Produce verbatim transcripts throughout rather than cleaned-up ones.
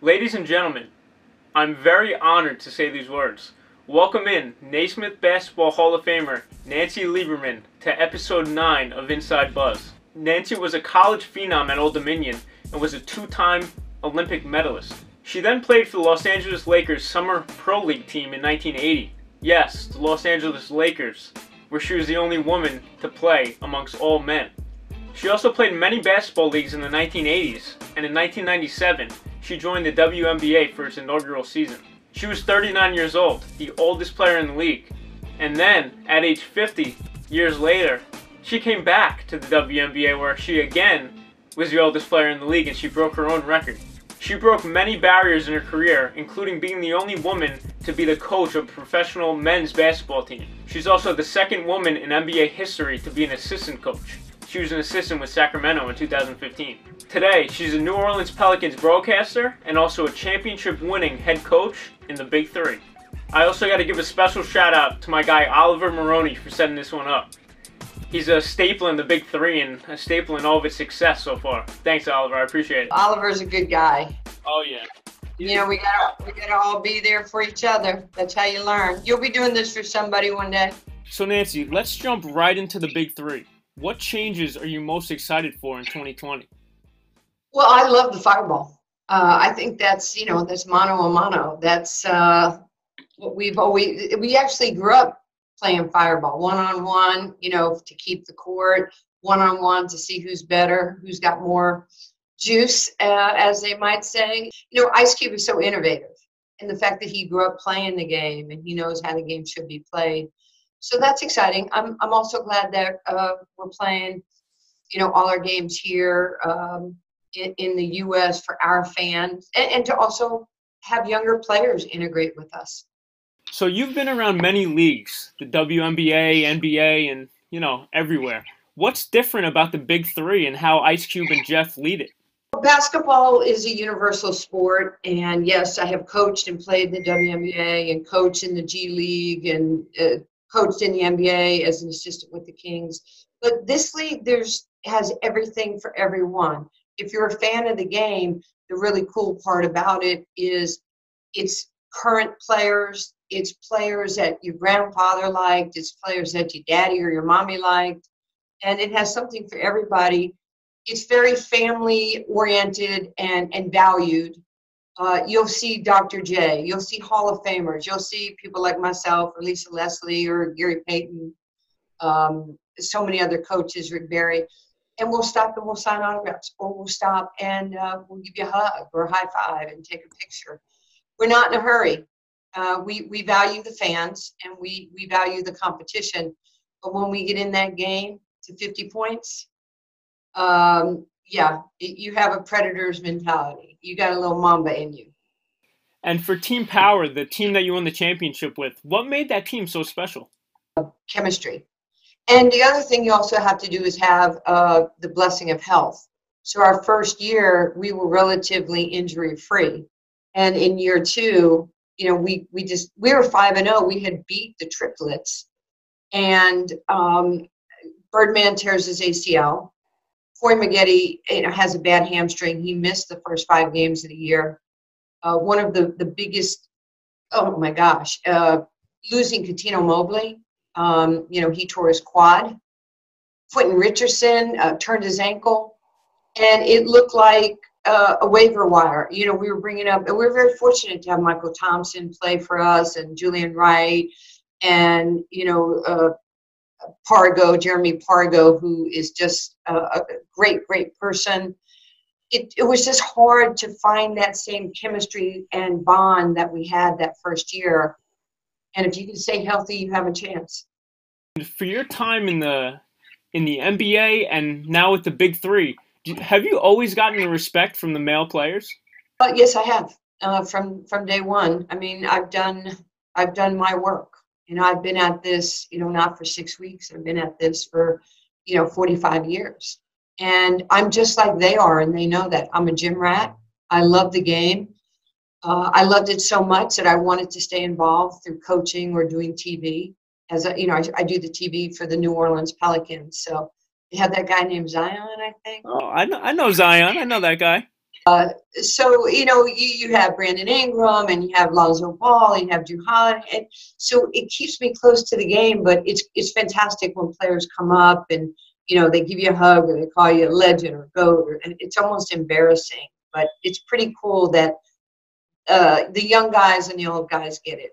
Ladies and gentlemen, I'm very honored to say these words. Welcome in Naismith Basketball Hall of Famer Nancy Lieberman to episode nine of Inside Buzz. Nancy was a college phenom at Old Dominion and was a two-time Olympic medalist. She then played for the Los Angeles Lakers Summer Pro League team in nineteen eighty. Yes, the Los Angeles Lakers, where she was the only woman to play amongst all men. She also played many basketball leagues in the nineteen eighties, and in nineteen ninety-seven, she joined the W N B A for its inaugural season. She was thirty-nine years old, the oldest player in the league, and then, at age fifty, years later, she came back to the W N B A where she again was the oldest player in the league and she broke her own record. She broke many barriers in her career, including being the only woman to be the coach of a professional men's basketball team. She's also the second woman in N B A history to be an assistant coach. She was an assistant with Sacramento in two thousand fifteen. Today, she's a New Orleans Pelicans broadcaster and also a championship-winning head coach in the Big Three. I also got to give a special shout out to my guy Oliver Maroney for setting this one up. He's a staple in the Big Three and a staple in all of its success so far. Thanks, Oliver. I appreciate it. Oliver's a good guy. Oh, yeah. You know, we gotta, we gotta all be there for each other. That's how you learn. You'll be doing this for somebody one day. So, Nancy, let's jump right into the Big Three. What changes are you most excited for in twenty twenty? Well, I love the fireball. Uh, I think that's, you know, that's mano a mano. That's uh, what we've always, we actually grew up playing fireball, one-on-one, you know, to keep the court, one-on-one to see who's better, who's got more juice, uh, as they might say. You know, Ice Cube is so innovative, and the fact that he grew up playing the game and he knows how the game should be played. So that's exciting. I'm, I'm also glad that uh, we're playing, you know, all our games here um, in, in the U S for our fans, and, and to also have younger players integrate with us. So you've been around many leagues, the W N B A, N B A, and, you know, everywhere. What's different about the Big Three and how Ice Cube and Jeff lead it? Basketball is a universal sport, and yes, I have coached and played in the W N B A and coached in the G League and uh, coached in the N B A as an assistant with the Kings. But this league there's has everything for everyone. If you're a fan of the game, the really cool part about it is it's current players. It's players that your grandfather liked. It's players that your daddy or your mommy liked. And it has something for everybody. It's very family-oriented and, and valued. Uh, you'll see Doctor J. You'll see Hall of Famers. You'll see people like myself or Lisa Leslie or Gary Payton, um, so many other coaches, Rick Barry. And we'll stop and we'll sign autographs. Or we'll stop and uh, we'll give you a hug or a high five and take a picture. We're not in a hurry. Uh, we, we value the fans, and we, we value the competition. But when we get in that game to fifty points, um, yeah, it, you have a Predators mentality. You got a little Mamba in you. And for Team Power, the team that you won the championship with, what made that team so special? Chemistry. And the other thing you also have to do is have uh, the blessing of health. So our first year, we were relatively injury-free. And in year two, you know, we, we just, we were five and oh. We had beat the triplets. And um, Birdman tears his A C L. Corey Maggette, you know, has a bad hamstring. He missed the first five games of the year. Uh, one of the, the biggest, oh my gosh, uh, losing Cuttino Mobley. Um, you know, he tore his quad. Quentin Richardson uh, turned his ankle. And it looked like Uh, a waiver wire. You know, we were bringing up, and we were very fortunate to have Michael Thompson play for us, and Julian Wright, and, you know, uh, Pargo, Jeremy Pargo, who is just a, a great, great person. It, it was just hard to find that same chemistry and bond that we had that first year. And if you can stay healthy, you have a chance. For your time in the, in the N B A and now with the Big Three, have you always gotten the respect from the male players? Uh, yes, I have uh, from from day one. I mean, I've done I've done my work. You know, I've been at this, you know, not for six weeks. I've been at this for, you know, forty-five years, and I'm just like they are, and they know that. I'm a gym rat. I love the game. Uh, I loved it so much that I wanted to stay involved through coaching or doing T V. As a, you know, I, I do the T V for the New Orleans Pelicans, so. You have that guy named Zion, I think. Oh, I know, I know Zion. I know that guy. Uh, so, you know, you, you have Brandon Ingram and you have Lonzo Ball and you have Duhan. And so it keeps me close to the game, but it's it's fantastic when players come up and, you know, they give you a hug or they call you a legend or GOAT. Or, and it's almost embarrassing, but it's pretty cool that uh, the young guys and the old guys get it.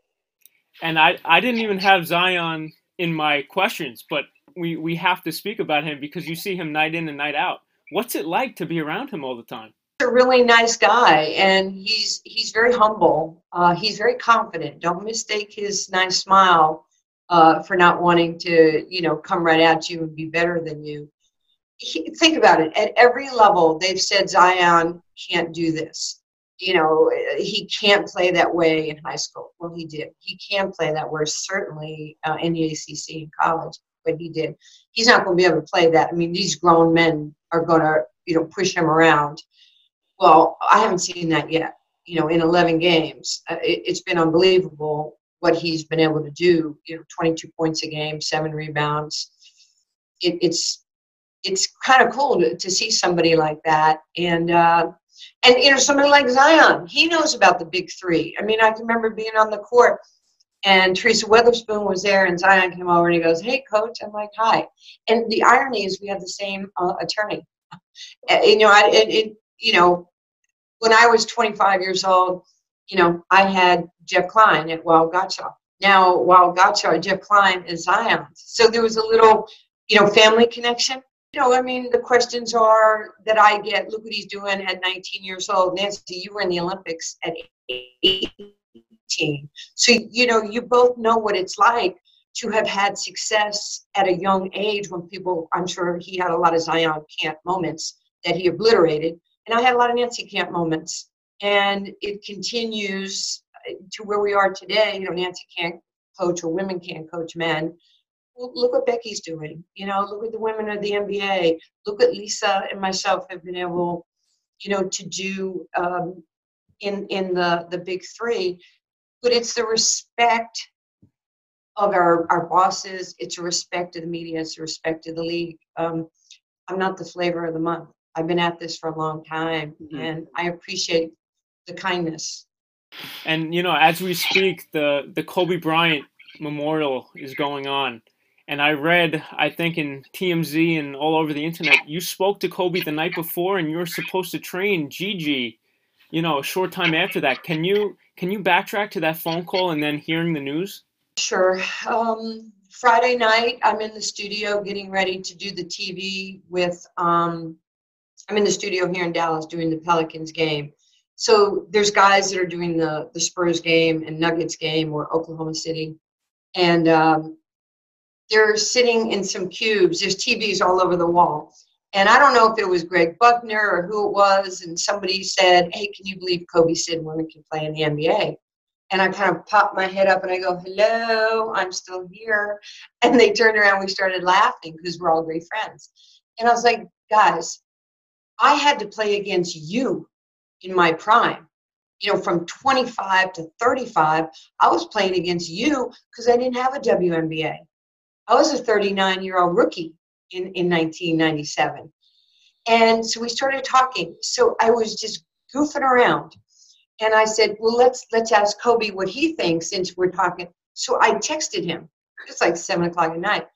And I, I didn't even have Zion in my questions, but we, we have to speak about him because you see him night in and night out. What's it like to be around him all the time? He's a really nice guy, and he's he's very humble. Uh, he's very confident. Don't mistake his nice smile uh, for not wanting to, you know, come right at you and be better than you. He, think about it. At every level, they've said Zion can't do this. You know, he can't play that way in high school. Well, he did. He can play that way, certainly uh, in the A C C in college, but he did. He's not going to be able to play that. I mean, these grown men are going to, you know, push him around. Well, I haven't seen that yet. You know, in eleven games, uh, it, it's been unbelievable what he's been able to do. You know, twenty-two points a game, seven rebounds. It, it's it's kind of cool to, to see somebody like that, and. Uh, And, you know, somebody like Zion, he knows about the Big Three. I mean, I can remember being on the court, and Teresa Weatherspoon was there, and Zion came over, and he goes, hey, coach. I'm like, hi. And the irony is we have the same uh, attorney. Uh, you know, I, it, it, you know, when I was twenty-five years old, you know, I had Jeff Klein at Wild Gotcha. Now, Wild Gotcha, Jeff Klein is Zion. So there was a little, you know, family connection. You know, I mean, the questions are that I get, look what he's doing at nineteen years old. Nancy, you were in the Olympics at eighteen. So, you know, you both know what it's like to have had success at a young age when people, I'm sure he had a lot of Zion Camp moments that he obliterated. And I had a lot of Nancy Camp moments. And it continues to where we are today. You know, Nancy can't coach, or women can't coach men. Look what Becky's doing. You know, look at the women of the N B A. Look what Lisa and myself have been able, you know, to do um, in in the, the Big Three. But it's the respect of our, our bosses. It's a respect to the media. It's a respect to the league. Um, I'm not the flavor of the month. I've been at this for a long time, mm-hmm. and I appreciate the kindness. And, you know, as we speak, the, the Kobe Bryant Memorial is going on. And I read, I think in T M Z and all over the internet, you spoke to Kobe the night before, and you were supposed to train Gigi, you know, a short time after that. Can you can you backtrack to that phone call and then hearing the news? Sure. Um, Friday night, I'm in the studio getting ready to do the T V with. Um, I'm in the studio here in Dallas doing the Pelicans game. So there's guys that are doing the the Spurs game and Nuggets game or Oklahoma City, and. Um, They're sitting in some cubes. There's T Vs all over the wall. And I don't know if it was Greg Buckner or who it was. And somebody said, hey, can you believe Kobe said women can play in the N B A? And I kind of popped my head up and I go, hello, I'm still here. And they turned around. We started laughing because we're all great friends. And I was like, guys, I had to play against you in my prime. You know, from twenty-five to thirty-five, I was playing against you because I didn't have a W N B A. I was a thirty-nine-year-old rookie in, in nineteen ninety-seven. And so we started talking. So I was just goofing around. And I said, well, let's let's ask Kobe what he thinks since we're talking. So I texted him. It's like seven o'clock at night.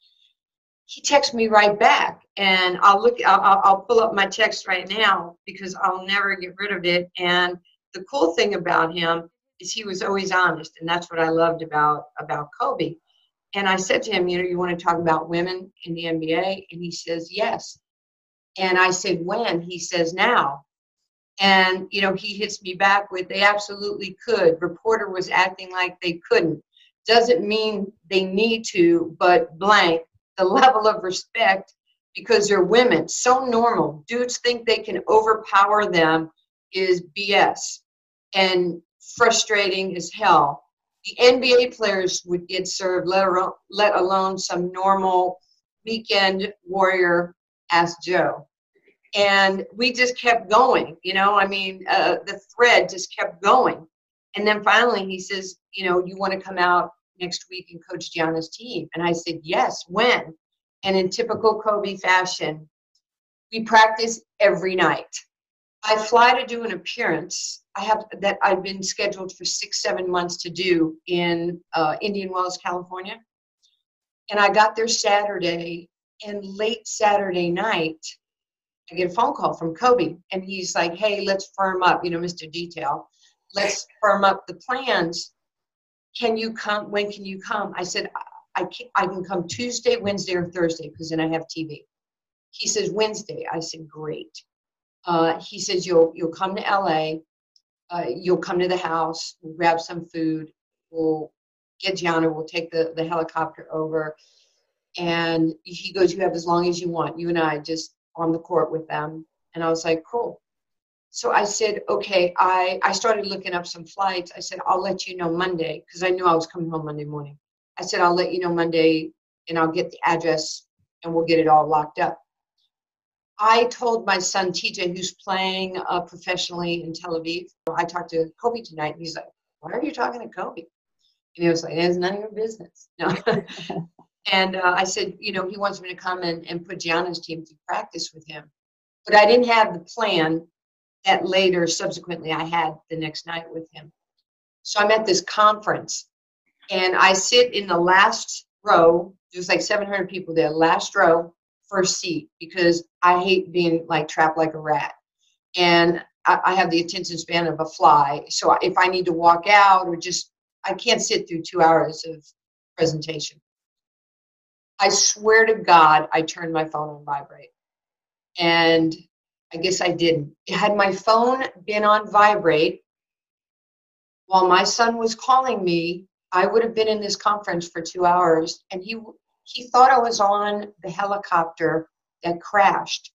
He texted me right back. And I'll, look, I'll, I'll pull up my text right now because I'll never get rid of it. And the cool thing about him is he was always honest. And that's what I loved about, about Kobe. And I said to him, you know, you want to talk about women in the N B A? And he says, yes. And I said, when? He says, now. And, you know, he hits me back with, they absolutely could. Reporter was acting like they couldn't. Doesn't mean they need to, but blank, the level of respect because they're women. So normal. Dudes think they can overpower them is B S and frustrating as hell. The N B A players would get served, let alone, let alone some normal weekend warrior ass Joe. And we just kept going, you know, I mean, uh, the thread just kept going. And then finally he says, you know, you want to come out next week and coach Giannis' team? And I said, yes, when? And in typical Kobe fashion, we practice every night. I fly to do an appearance I have that I've been scheduled for six, seven months to do in uh, Indian Wells, California. And I got there Saturday, and late Saturday night, I get a phone call from Kobe, and he's like, hey, let's firm up, you know, Mister Detail. Let's firm up the plans. Can you come? When can you come? I said, I can, I can come Tuesday, Wednesday, or Thursday, because then I have T V. He says, Wednesday. I said, great. Uh, he says, you'll, you'll come to L A. Uh, you'll come to the house, we'll grab some food, we'll get Gianna, we'll take the, the helicopter over. And he goes, you have as long as you want. You and I just on the court with them. And I was like, cool. So I said, okay, I, I started looking up some flights. I said, I'll let you know Monday, because I knew I was coming home Monday morning. I said, I'll let you know Monday, and I'll get the address, and we'll get it all locked up. I told my son, T J, who's playing uh, professionally in Tel Aviv, I talked to Kobe tonight. And he's like, why are you talking to Kobe? And he was like, it's none of your business. No. And uh, I said, you know, he wants me to come and, and put Gianna's team to practice with him. But I didn't have the plan that later, subsequently, I had the next night with him. So I'm at this conference, and I sit in the last row. There's like seven hundred people there, last row. First seat, because I hate being like trapped like a rat, and I, I have the attention span of a fly. So if I need to walk out or just, I can't sit through two hours of presentation. I swear to God, I turned my phone on vibrate, and I guess I didn't. Had my phone been on vibrate while my son was calling me, I would have been in this conference for two hours, and he. He thought I was on the helicopter that crashed.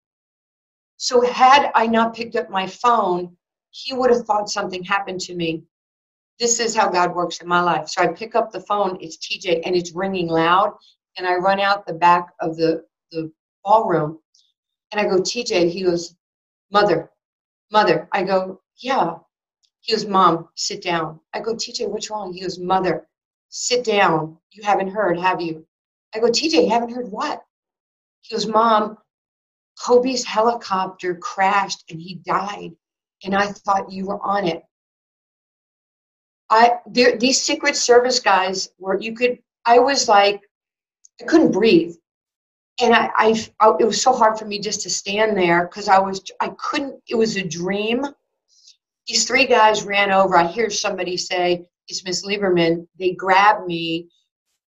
So had I not picked up my phone, he would have thought something happened to me. This is how God works in my life. So I pick up the phone, it's T J, and it's ringing loud. And I run out the back of the, the ballroom, and I go, T J, he goes, mother, mother. I go, yeah. He goes, mom, sit down. I go, T J, what's wrong? He goes, mother, sit down. You haven't heard, have you? I go, T J, you haven't heard what? He goes, mom, Kobe's helicopter crashed and he died, and I thought you were on it. I these Secret Service guys were, you could, I was like, I couldn't breathe. And I, I, I it was so hard for me just to stand there, because I was, I couldn't, it was a dream. These three guys ran over. I hear somebody say, it's Miss Lieberman. They grabbed me.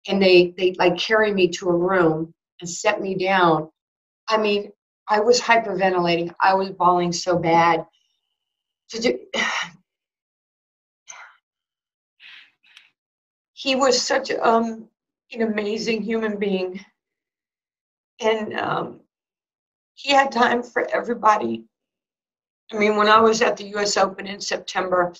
And they, they like carry me to a room and set me down. I mean, I was hyperventilating. I was bawling so bad. To do, he was such um, an amazing human being. And um, he had time for everybody. I mean, when I was at the U S Open in September,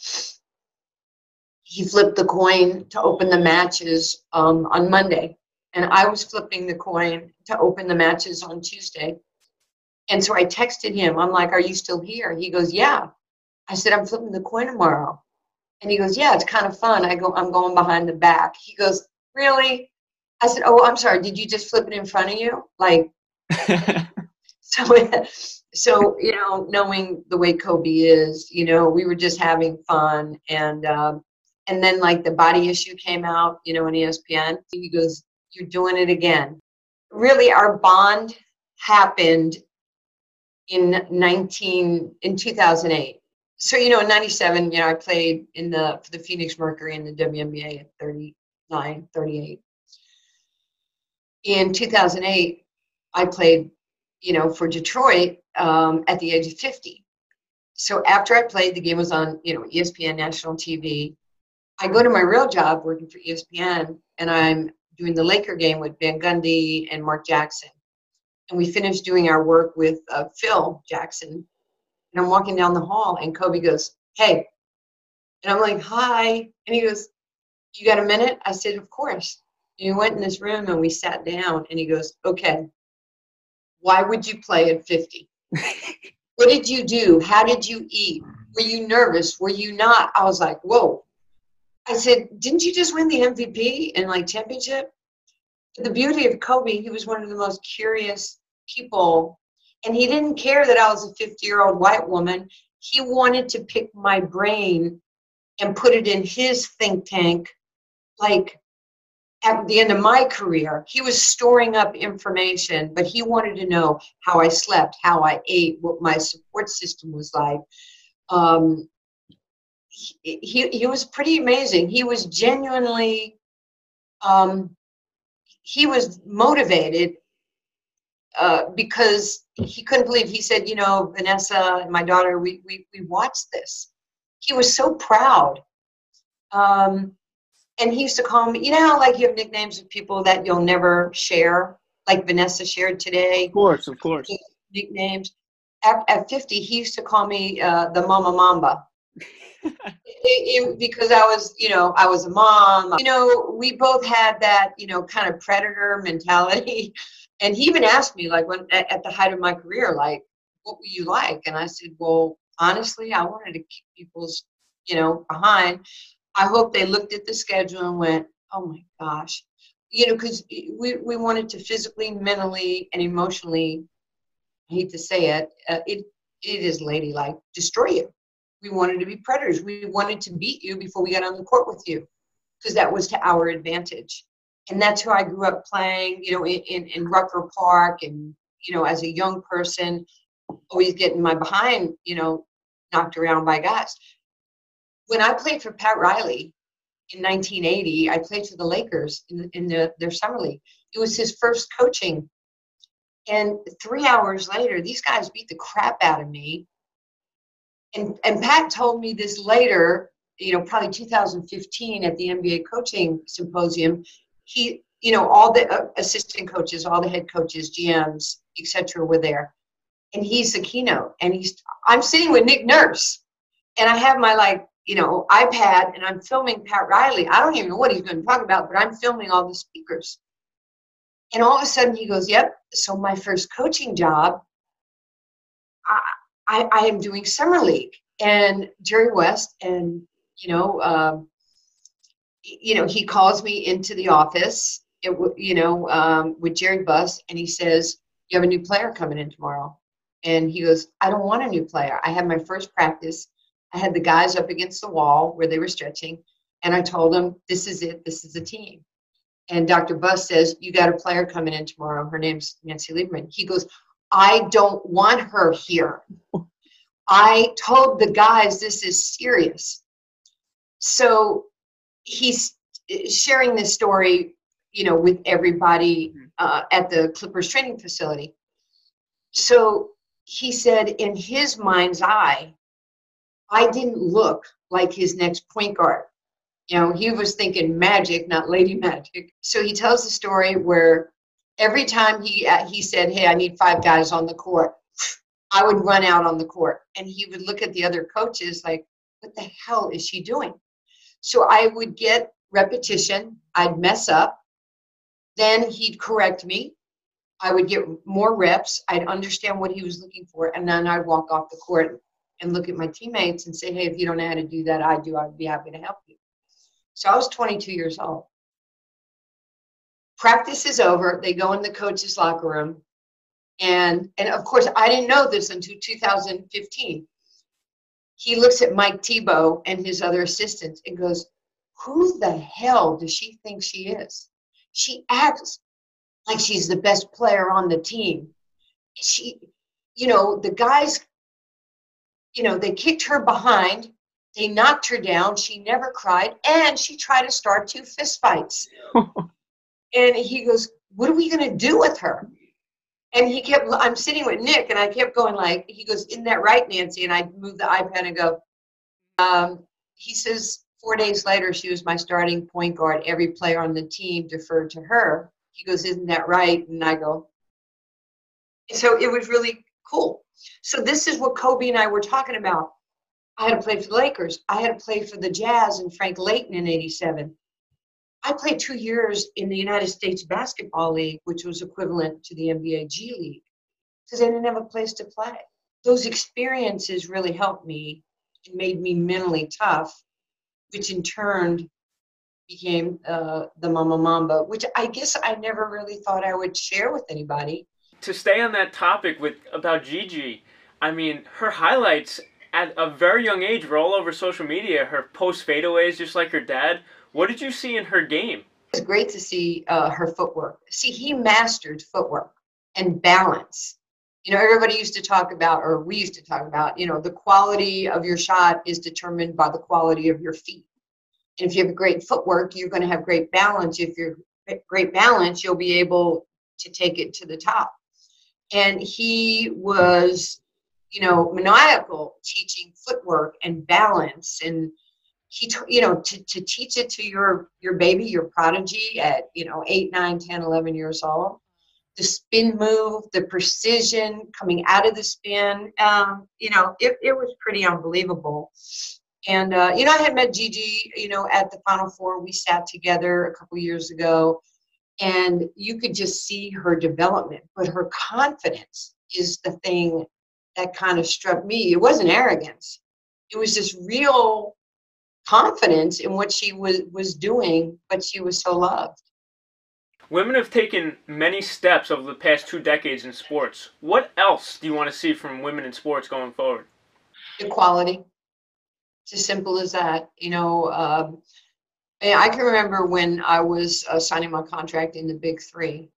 he flipped the coin to open the matches um, on Monday. And I was flipping the coin to open the matches on Tuesday. And so I texted him. I'm like, are you still here? He goes, yeah. I said, I'm flipping the coin tomorrow. And he goes, yeah, it's kind of fun. I go, I'm going behind the back. He goes, really? I said, oh, I'm sorry. Did you just flip it in front of you? Like, so, so, you know, knowing the way Kobe is, you know, we were just having fun. And, um, And then, like, the body issue came out, you know, on E S P N. He goes, you're doing it again. Really, our bond happened in nineteen, in two thousand eight. So, you know, in ninety-seven, you know, I played in the, for the Phoenix Mercury in the W N B A at thirty-nine, thirty-eight. In two thousand eight, I played, you know, for Detroit um, at the age of fifty. So after I played, the game was on, you know, E S P N, national T V. I go to my real job working for E S P N, and I'm doing the Laker game with Van Gundy and Mark Jackson. And we finished doing our work with uh, Phil Jackson. And I'm walking down the hall, and Kobe goes, hey. And I'm like, hi. And he goes, you got a minute? I said, of course. And we went in this room, and we sat down, and he goes, okay, why would you play at fifty? What did you do? How did you eat? Were you nervous? Were you not? I was like, whoa. I said, didn't you just win the M V P and like championship? The beauty of Kobe, he was one of the most curious people. And he didn't care that I was a fifty-year-old white woman. He wanted to pick my brain and put it in his think tank, like at the end of my career. He was storing up information, but he wanted to know how I slept, how I ate, what my support system was like. Um, he, he, he was pretty amazing. He was genuinely, um, he was motivated uh, because he couldn't believe, he said, you know, Vanessa and my daughter, we, we, we watched this. He was so proud. Um, and he used to call me, you know how like you have nicknames of people that you'll never share, like Vanessa shared today? Of course, of course. Nicknames. At, at fifty, he used to call me uh, the Mama Mamba. it, it, because I was, you know, I was a mom. You know, we both had that, you know, kind of predator mentality. And he even asked me, like, when at, at the height of my career, like, what were you like? And I said, well, honestly, I wanted to keep people's, you know, behind. I hope they looked at the schedule and went, oh, my gosh. You know, because we, we wanted to physically, mentally, and emotionally, I hate to say it, uh, it, it is ladylike, destroy you. We wanted to be predators. We wanted to beat you before we got on the court with you, because that was to our advantage. And that's who I grew up playing, you know, in, in, in Rucker Park and, you know, as a young person, always getting my behind, you know, knocked around by guys. When I played for Pat Riley in nineteen eighty, I played for the Lakers in, in the, their summer league. It was his first coaching. And three hours later, these guys beat the crap out of me. And, and Pat told me this later, you know, probably two thousand fifteen at the N B A coaching symposium. He, you know, all the uh, assistant coaches, all the head coaches, G Ms, et cetera, were there. And he's the keynote. And he's, I'm sitting with Nick Nurse. And I have my, like, you know, iPad, and I'm filming Pat Riley. I don't even know what he's going to talk about, but I'm filming all the speakers. And all of a sudden he goes, yep, so my first coaching job, I, I, I am doing summer league. And Jerry West and, you know, um, you know, he calls me into the office, it, you know, um, with Jerry Buss, and he says, you have a new player coming in tomorrow. And he goes, I don't want a new player. I had my first practice. I had the guys up against the wall where they were stretching. And I told them, this is it. This is the team. And Doctor Buss says, you got a player coming in tomorrow. Her name's Nancy Lieberman. He goes, I don't want her here. I told the guys this is serious. So he's sharing this story, you know, with everybody uh, at the Clippers training facility. So he said, in his mind's eye, I didn't look like his next point guard. You know, he was thinking Magic, not Lady Magic. So he tells the story where every time he uh, he said, hey, I need five guys on the court, I would run out on the court. And he would look at the other coaches like, what the hell is she doing? So I would get repetition. I'd mess up. Then he'd correct me. I would get more reps. I'd understand what he was looking for. And then I'd walk off the court and look at my teammates and say, hey, if you don't know how to do that, I do. I'd be happy to help you. So I was twenty-two years old. Practice is over. They go in the coach's locker room. And, and of course, I didn't know this until two thousand fifteen. He looks at Mike Tebow and his other assistants and goes, who the hell does she think she is? She acts like she's the best player on the team. She, you know, the guys, you know, they kicked her behind. They knocked her down. She never cried. And she tried to start two fistfights. And he goes, what are we going to do with her? And he kept, I'm sitting with Nick, and I kept going like, he goes, isn't that right, Nancy? And I move the iPad and go, um, he says, four days later, she was my starting point guard. Every player on the team deferred to her. He goes, isn't that right? And I go, and so it was really cool. So this is what Kobe and I were talking about. I had to play for the Lakers. I had to play for the Jazz and Frank Layton in eighty-seven. I played two years in the United States Basketball League, which was equivalent to the N B A G League, because I didn't have a place to play. Those experiences really helped me and made me mentally tough, which in turn became uh, the Mama Mamba, which I guess I never really thought I would share with anybody. to stay on that topic with about Gigi, I mean, her highlights at a very young age were all over social media. Her post fadeaways, just like her dad. What did you see in her game? It's great to see uh, her footwork. See, he mastered footwork and balance. You know, everybody used to talk about, or we used to talk about, you know, the quality of your shot is determined by the quality of your feet. And if you have great footwork, you're going to have great balance. If you're great balance, you'll be able to take it to the top. And he was, you know, maniacal teaching footwork and balance. And he, you know, to, to teach it to your, your baby, your prodigy at, you know, eight, nine, ten, eleven years old. The spin move, the precision coming out of the spin, um, you know, it, it was pretty unbelievable. And, uh, you know, I had met Gigi, you know, at the Final Four. We sat together a couple years ago, and you could just see her development. But her confidence is the thing that kind of struck me. It wasn't arrogance. It was just real confidence in what she was, was doing, but she was so loved. Women have taken many steps over the past two decades in sports. What else do you want to see from women in sports going forward? Equality. It's as simple as that. You know, um, I can remember when I was uh, signing my contract in the Big Three.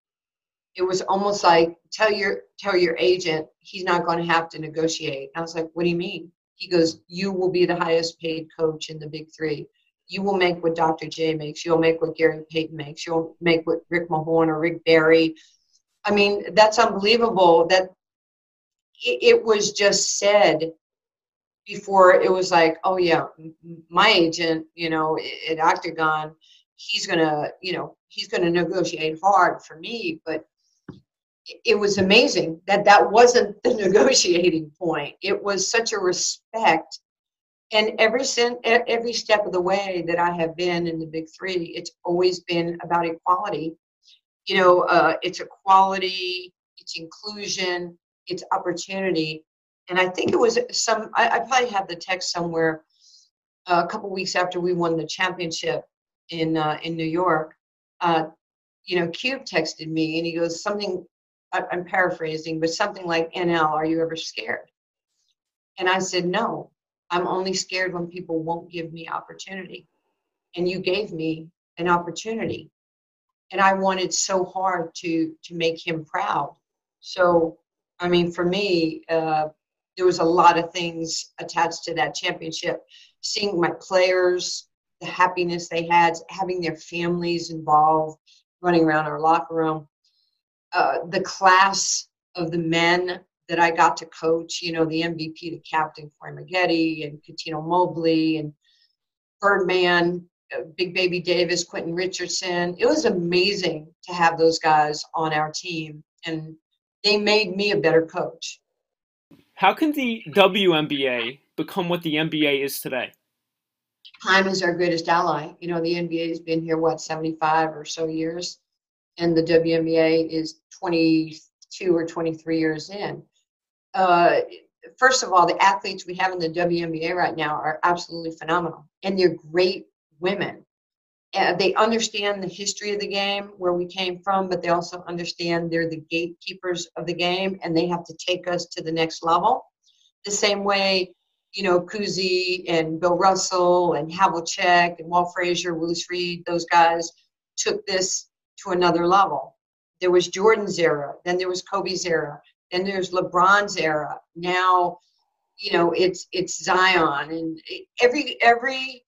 It was almost like, tell your, tell your agent he's not going to have to negotiate. And I was like, what do you mean? He goes, you will be the highest paid coach in the Big Three. You will make what Doctor J makes. You'll make what Gary Payton makes. You'll make what Rick Mahorn or Rick Barry. I mean, that's unbelievable that it was just said before. It was like, oh, yeah, my agent, you know, at Octagon, he's going to, you know, he's going to negotiate hard for me. But it was amazing that that wasn't the negotiating point. It was such a respect. And every, every step of the way that I have been in the Big Three, it's always been about equality. You know, uh, it's equality, it's inclusion, it's opportunity. And I think it was some, I, I probably have the text somewhere uh, a couple weeks after we won the championship in, uh, in New York. Uh, you know, Cube texted me and he goes something, I, I'm paraphrasing, but something like, N L, are you ever scared? And I said, no. I'm only scared when people won't give me opportunity. And you gave me an opportunity. And I wanted so hard to, to make him proud. So, I mean, for me, uh, there was a lot of things attached to that championship. Seeing my players, the happiness they had, having their families involved, running around our locker room. Uh, the class of the men that I got to coach, you know, the M V P, the captain, Corey Maggette, and Cuttino Mobley, and Birdman, Big Baby Davis, Quentin Richardson. It was amazing to have those guys on our team, and they made me a better coach. How can the W N B A become what the N B A is today? Time is our greatest ally. You know, the N B A has been here, what, seventy-five or so years, and the W N B A is twenty-two or twenty-three years in. Uh, first of all, the athletes we have in the W N B A right now are absolutely phenomenal, and they're great women. Uh, they understand the history of the game, where we came from, but they also understand they're the gatekeepers of the game, and they have to take us to the next level. The same way, you know, Kuzi and Bill Russell and Havlicek and Walt Frazier, Willis Reed, those guys took this to another level. There was Jordan's era, then there was Kobe's era. And there's LeBron's era. Now, you know, it's it's Zion, and every every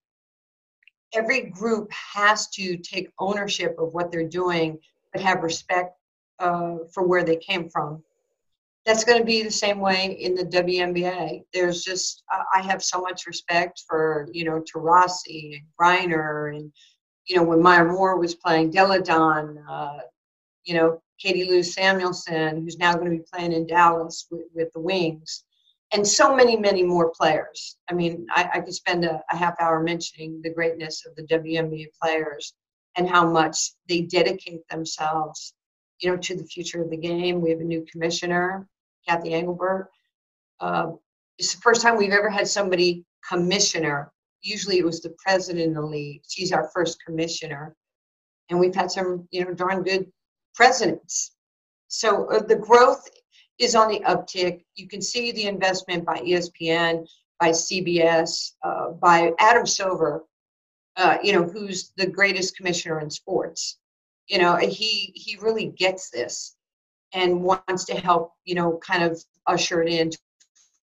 every group has to take ownership of what they're doing, but have respect uh, for where they came from. That's going to be the same way in the W N B A. There's just uh, I have so much respect for, you know, Taurasi and Griner, and, you know, when Maya Moore was playing, Deladon, uh, you know. Katie Lou Samuelson, who's now going to be playing in Dallas with, with the Wings, and so many, many more players. I mean, I, I could spend a, a half hour mentioning the greatness of the W N B A players and how much they dedicate themselves, you know, to the future of the game. We have a new commissioner, Kathy Engelbert. Uh, it's the first time we've ever had somebody commissioner. Usually it was the president of the league. She's our first commissioner. And we've had some, you know, darn good presidents. So uh, the growth is on the uptick. You can see the investment by E S P N, by C B S, uh, by Adam Silver, uh, you know, who's the greatest commissioner in sports. You know, he he really gets this and wants to help, you know, kind of usher it in to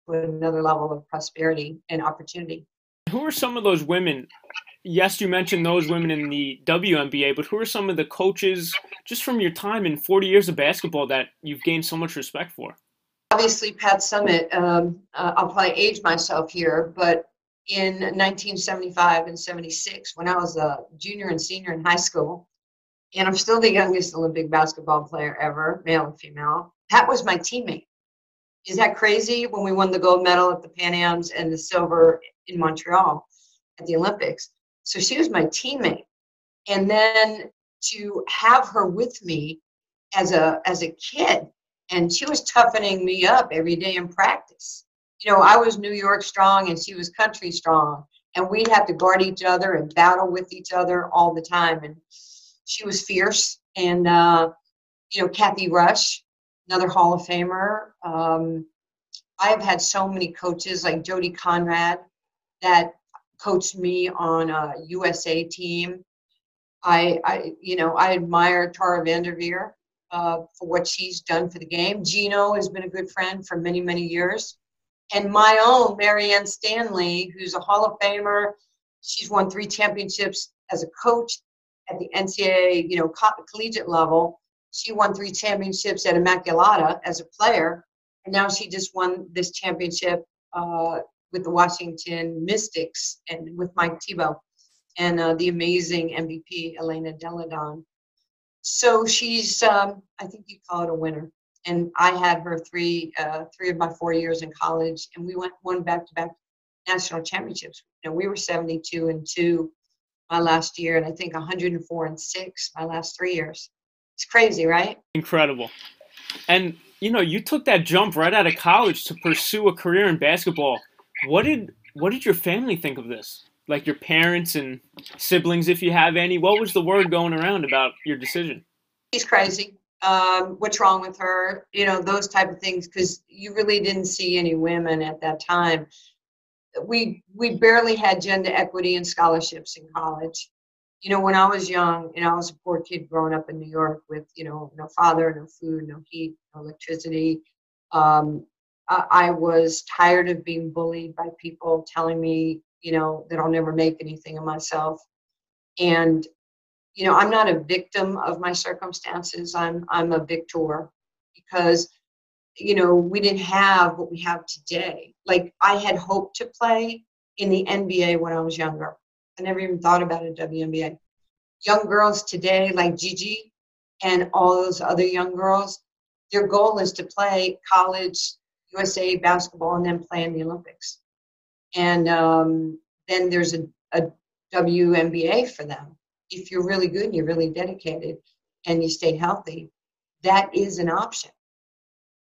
another level of prosperity and opportunity. Who are some of those women? Yes, you mentioned those women in the W N B A, but who are some of the coaches, just from your time in forty years of basketball, that you've gained so much respect for? Obviously, Pat Summitt. Um, uh, I'll probably age myself here, but in nineteen seventy-five and seventy-six, when I was a junior and senior in high school, and I'm still the youngest Olympic basketball player ever, male and female, Pat was my teammate. Is that crazy? When we won the gold medal at the Pan Ams and the silver in Montreal at the Olympics. So she was my teammate. And then to have her with me as a as a kid, and she was toughening me up every day in practice. You know, I was New York strong and she was country strong, and we'd have to guard each other and battle with each other all the time. And she was fierce. And, uh, you know, Kathy Rush, another Hall of Famer. Um, I have had so many coaches like Jody Conrad that coached me on a U S A team. I, I you know, I admire Tara Vanderveer uh, for what she's done for the game. Gino has been a good friend for many, many years. And my own Marianne Stanley, who's a Hall of Famer. She's won three championships as a coach at the N C A A, you know, co- collegiate level. She won three championships at Immaculata as a player. And now she just won this championship uh, with the Washington Mystics and with Mike Tebow and uh, the amazing M V P, Elena Deladon. So she's, um, I think you call it a winner. And I had her three uh, three of my four years in college, and we went won back-to-back national championships. You know, we were seventy-two and two my last year, and I think one hundred four and six my last three years. It's crazy, right? Incredible. And, you know, you took that jump right out of college to pursue a career in basketball. What did what did your family think of this? Like your parents and siblings, if you have any? What was the word going around about your decision? She's crazy. Um, what's wrong with her? You know, those type of things, because you really didn't see any women at that time. We we barely had gender equity and scholarships in college. You know, when I was young, you know, I was a poor kid growing up in New York with, you know, no father, no food, no heat, no electricity. Um, I was tired of being bullied by people telling me, you know, that I'll never make anything of myself. And, you know, I'm not a victim of my circumstances. I'm I'm a victor, because, you know, we didn't have what we have today. Like, I had hoped to play in the N B A when I was younger. I never even thought about a W N B A. Young girls today, like Gigi and all those other young girls, their goal is to play college U S A basketball and then play in the Olympics. And um, then there's a, a W N B A for them. If you're really good and you're really dedicated and you stay healthy, that is an option.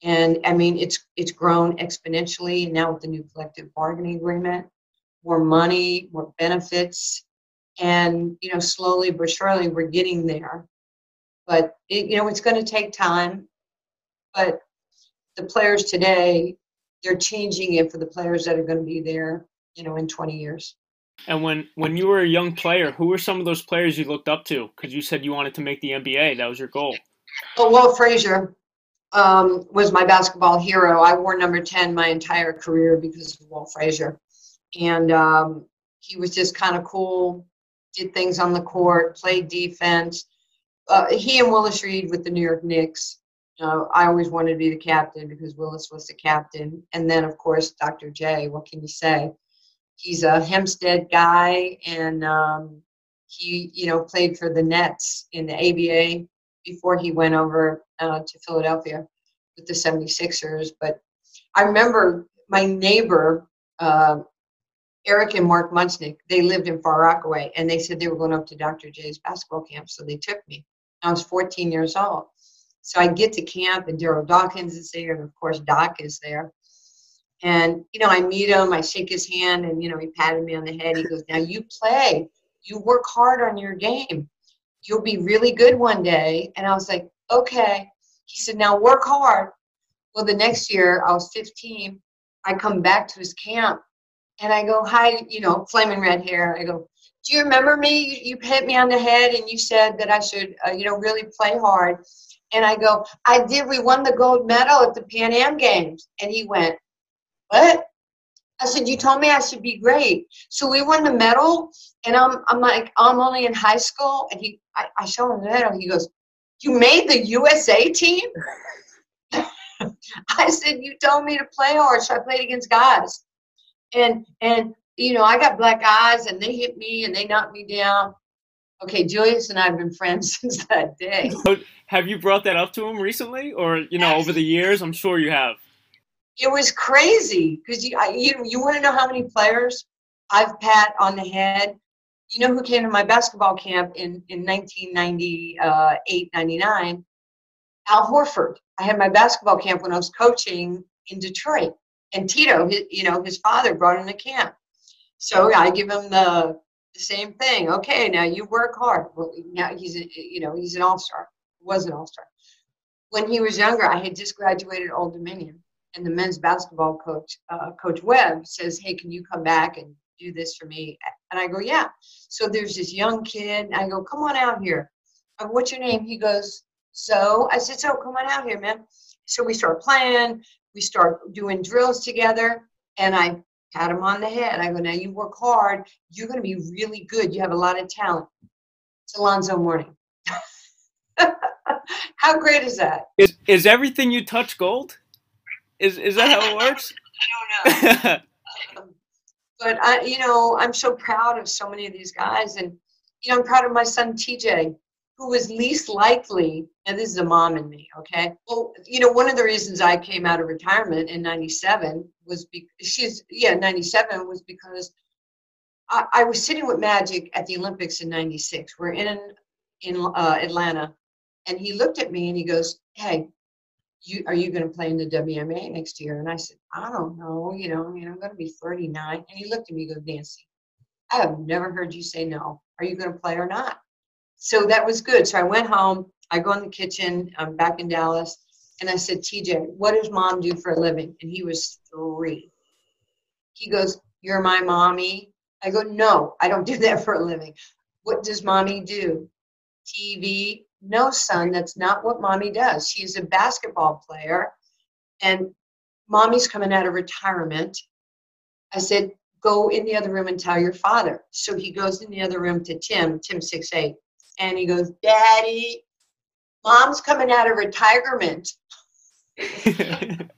And I mean, it's it's grown exponentially now with the new collective bargaining agreement, more money, more benefits. And, you know, slowly but surely we're getting there. But, it, you know, it's going to take time. But the players today, they're changing it for the players that are going to be there, you know, in twenty years. And when, when you were a young player, who were some of those players you looked up to? Because you said you wanted to make the N B A. That was your goal. Well, Walt Frazier um, was my basketball hero. I wore number ten my entire career because of Walt Frazier. And um, he was just kind of cool, did things on the court, played defense. Uh, he and Willis Reed with the New York Knicks. Uh, I always wanted to be the captain because Willis was the captain. And then, of course, Doctor J, what can you say? He's a Hempstead guy, and um, he, you know, played for the Nets in the A B A before he went over uh, to Philadelphia with the seventy-sixers. But I remember my neighbor, uh, Eric and Mark Munchnick, they lived in Far Rockaway, and they said they were going up to Doctor J's basketball camp, so they took me. I was fourteen years old. So I get to camp, and Daryl Dawkins is there, and of course Doc is there. And, you know, I meet him, I shake his hand, and, you know, he patted me on the head. He goes, now you play. You work hard on your game. You'll be really good one day. And I was like, okay. He said, now work hard. Well, the next year, I was fifteen. I come back to his camp, and I go, hi, you know, flaming red hair. I go, do you remember me? You, you hit me on the head, and you said that I should, uh, you know, really play hard. And I go, I did. We won the gold medal at the Pan Am Games. And he went, what? I said, you told me I should be great. So we won the medal, and I'm, I'm like, I'm only in high school. And he, I, I show him the medal. He goes, you made the U S A team? I said, you told me to play hard, so I played against guys. And, and you know, I got black eyes, and they hit me, and they knocked me down. Okay, Julius and I have been friends since that day. Have you brought that up to him recently, or, you know, over the years? I'm sure you have. It was crazy, because you, you, you want to know how many players I've pat on the head. You know who came to my basketball camp in, in nineteen ninety-eight, ninety-nine? Al Horford. I had my basketball camp when I was coaching in Detroit. And Tito, his, you know, his father brought him to camp. So I give him the, the same thing. Okay, now you work hard. Well, now he's, a, you know, he's an all-star. He was an all-star. When he was younger, I had just graduated Old Dominion. And the men's basketball coach, uh, Coach Webb, says, hey, can you come back and do this for me? And I go, yeah. So there's this young kid. And I go, come on out here. I go, what's your name? He goes, so. I said, so come on out here, man. So we start playing. We start doing drills together. And I pat him on the head. I go, now you work hard. You're going to be really good. You have a lot of talent. It's Alonzo Mourning. How great is that? Is, is everything you touch gold? Is is that how it works? I don't know. um, but, I, you know, I'm so proud of so many of these guys. And, you know, I'm proud of my son, T J, who was least likely, and this is a mom in me, okay? Well, you know, one of the reasons I came out of retirement in ninety-seven was because, she's, yeah, ninety-seven was because I, I was sitting with Magic at the Olympics in ninety-six. We're in, in uh, Atlanta. And he looked at me and he goes, hey, You, are you going to play in the W N B A next year? And I said, I don't know. You know, I mean, I'm going to be thirty-nine. And he looked at me and goes, Nancy, I have never heard you say no. Are you going to play or not? So that was good. So I went home. I go in the kitchen. I'm back in Dallas. And I said, T J, what does mom do for a living? And he was three. He goes, you're my mommy. I go, no, I don't do that for a living. What does mommy do? T V. No, son, that's not what mommy does. She is a basketball player, and mommy's coming out of retirement. I said, go in the other room and tell your father. So he goes in the other room to Tim, Tim six eight, and he goes, Daddy, mom's coming out of retirement. and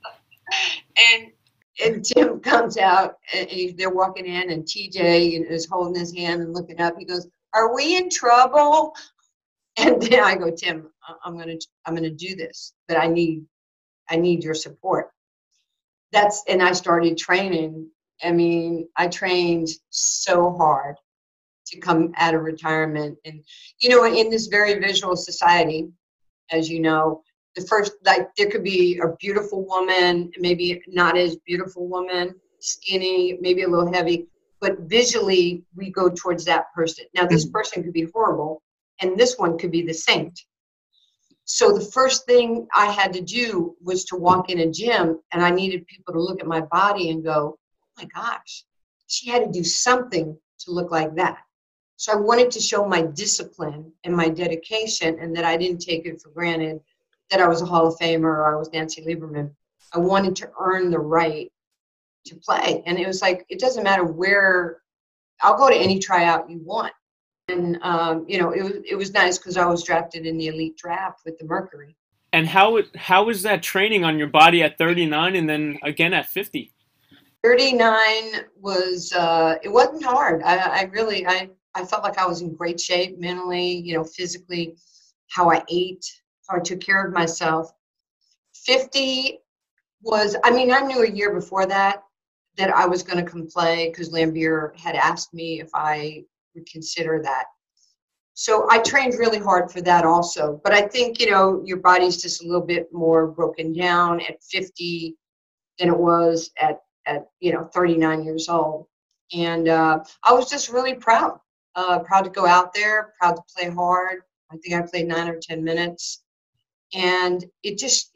and Tim comes out, and they're walking in, and T J is holding his hand and looking up. He goes, are we in trouble? And then I go, Tim, I'm gonna, I'm gonna do this, but I need, I need your support. That's, and I started training. I mean, I trained so hard to come out of retirement, and you know, in this very visual society, as you know, the first, like, there could be a beautiful woman, maybe not as beautiful woman, skinny, maybe a little heavy, but visually we go towards that person. Now, this person could be horrible. And this one could be the saint. So the first thing I had to do was to walk in a gym, and I needed people to look at my body and go, oh my gosh, she had to do something to look like that. So I wanted to show my discipline and my dedication, and that I didn't take it for granted that I was a Hall of Famer or I was Nancy Lieberman. I wanted to earn the right to play. And it was like, it doesn't matter where, I'll go to any tryout you want. And, um, you know, it was, it was nice because I was drafted in the elite draft with the Mercury. And how how is that training on your body at thirty-nine and then again at fifty? thirty-nine was, uh, it wasn't hard. I, I really, I, I felt like I was in great shape mentally, you know, physically, how I ate, how I took care of myself. fifty was, I mean, I knew a year before that that I was going to come play because Lambier had asked me if I would consider that. So I trained really hard for that also. But I think, you know, your body's just a little bit more broken down at fifty than it was at, at you know, thirty-nine years old. And uh, I was just really proud, uh, proud to go out there, proud to play hard. I think I played nine or ten minutes. And it just,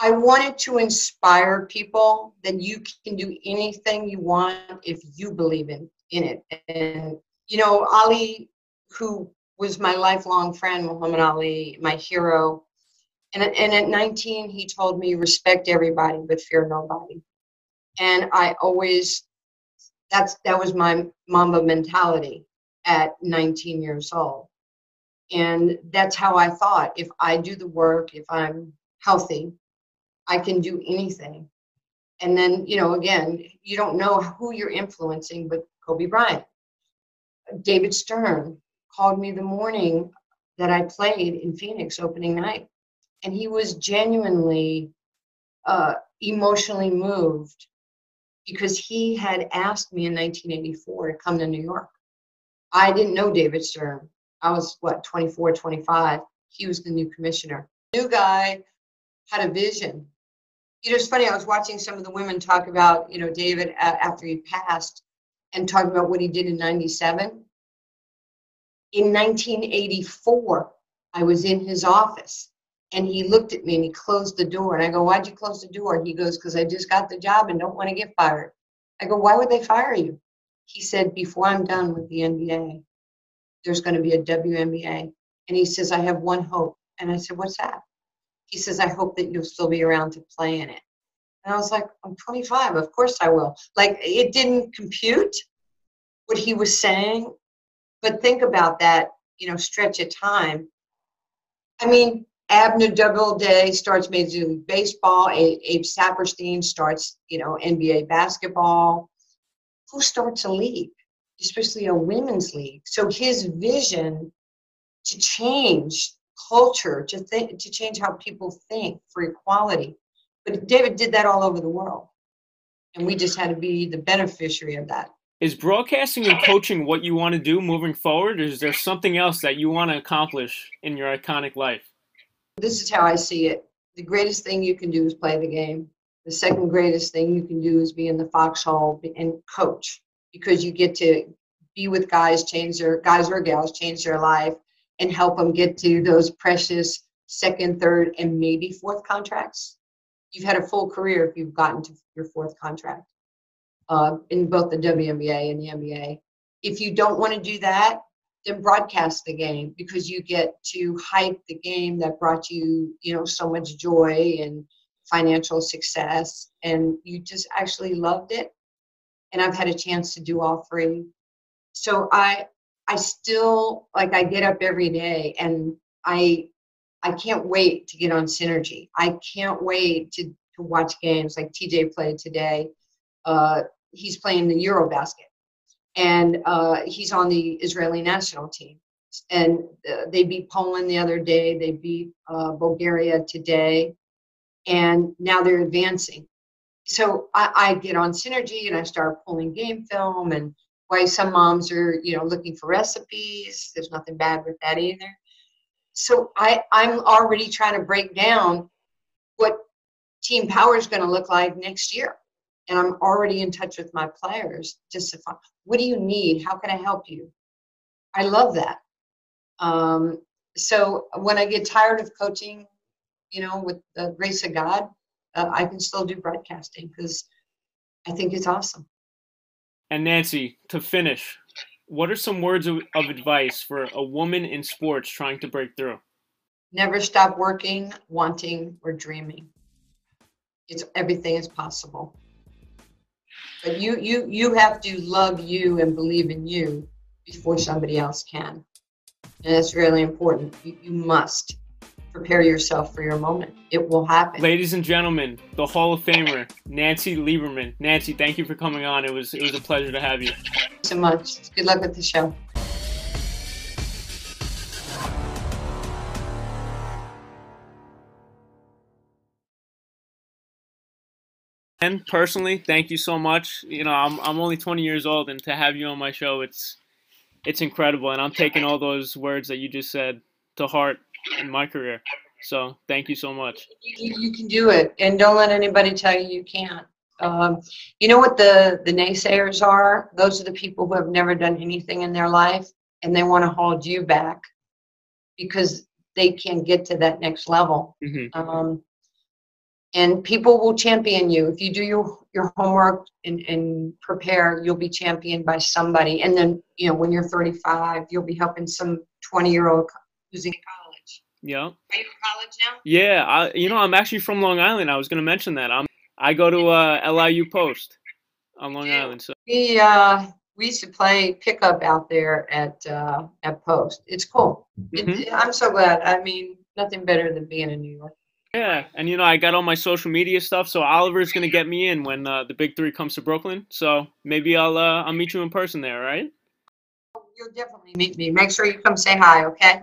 I wanted to inspire people that you can do anything you want if you believe in, in it. And, you know, Ali, who was my lifelong friend, Muhammad Ali, my hero. And, and at nineteen, he told me, respect everybody, but fear nobody. And I always, that's, that was my Mamba mentality at nineteen years old. And that's how I thought. If I do the work, if I'm healthy, I can do anything. And then, you know, again, you don't know who you're influencing, but Kobe Bryant. David Stern called me the morning that I played in Phoenix opening night. And he was genuinely uh, emotionally moved because he had asked me in nineteen eighty-four to come to New York. I didn't know David Stern. I was, what, twenty-four, twenty-five. He was the new commissioner. New guy had a vision. You know, it's funny, I was watching some of the women talk about, you know, David after he passed and talking about what he did in ninety-seven. In nineteen eighty-four, I was in his office and he looked at me and he closed the door. And I go, why'd you close the door? And he goes, because I just got the job and don't want to get fired. I go, why would they fire you? He said, before I'm done with the N B A, there's going to be a W N B A. And he says, I have one hope. And I said, what's that? He says, I hope that you'll still be around to play in it. And I was like, I'm twenty-five. Of course I will. Like, it didn't compute what he was saying. But think about that, you know, stretch of time. I mean, Abner Doubleday starts Major League Baseball. Abe Saperstein starts, you know, N B A basketball. Who starts a league? Especially a women's league. So his vision to change culture, to think, to change how people think for equality. But David did that all over the world. And we just had to be the beneficiary of that. Is broadcasting and coaching what you want to do moving forward? Or is there something else that you want to accomplish in your iconic life? This is how I see it. The greatest thing you can do is play the game. The second greatest thing you can do is be in the foxhole and coach. Because you get to be with guys, change their guys or gals, change their life, and help them get to those precious second, third, and maybe fourth contracts. You've had a full career if you've gotten to your fourth contract uh, in both the W N B A and the N B A. If you don't want to do that, then broadcast the game because you get to hype the game that brought you, you know, so much joy and financial success, and you just actually loved it. And I've had a chance to do all three. So I I still, like, I get up every day and I I can't wait to get on Synergy. I can't wait to, to watch games like T J played today. Uh, he's playing the Eurobasket. And uh, he's on the Israeli national team. And uh, they beat Poland the other day. They beat uh, Bulgaria today. And now they're advancing. So I, I get on Synergy and I start pulling game film, and why some moms are, you know, looking for recipes. There's nothing bad with that either. So I, I'm already trying to break down what Team Power is going to look like next year. And I'm already in touch with my players. Just to find, what do you need? How can I help you? I love that. Um, so when I get tired of coaching, you know, with the grace of God, Uh, I can still do broadcasting because I think it's awesome. And Nancy, to finish, what are some words of, of advice for a woman in sports trying to break through? Never stop working, wanting, or dreaming. It's everything is possible. But you, you, you have to love you and believe in you before somebody else can. And that's really important. You, you must. Prepare yourself for your moment. It will happen. Ladies and gentlemen, the Hall of Famer, Nancy Lieberman. Nancy, thank you for coming on. It was it was a pleasure to have you. Thank you so much. Good luck with the show. And personally, thank you so much. You know, I'm I'm only twenty years old, and to have you on my show, it's it's incredible. And I'm taking all those words that you just said to heart in my career. So thank you so much. You, you can do it, and don't let anybody tell you you can't. Um, you know what the, the naysayers are? Those are the people who have never done anything in their life, and they want to hold you back because they can get to that next level. Mm-hmm. Um, and people will champion you. If you do your, your homework and, and prepare, you'll be championed by somebody. And then, you know, when you're thirty-five, you'll be helping some twenty-year-old who's in college. Yeah. Are you in college now? Yeah. I, you know, I'm actually from Long Island. I was going to mention that. I'm, I go to uh, L I U Post on Long yeah. Island. So. We, uh, we used to play pickup out there at uh, at Post. It's cool. Mm-hmm. it, I'm so glad. I mean, nothing better than being in New York. Yeah, and you know, I got all my social media stuff, so Oliver's gonna get me in when uh, the Big Three comes to Brooklyn. So maybe I'll uh, I'll meet you in person there, right? You'll definitely meet me. Make sure you come say hi, okay?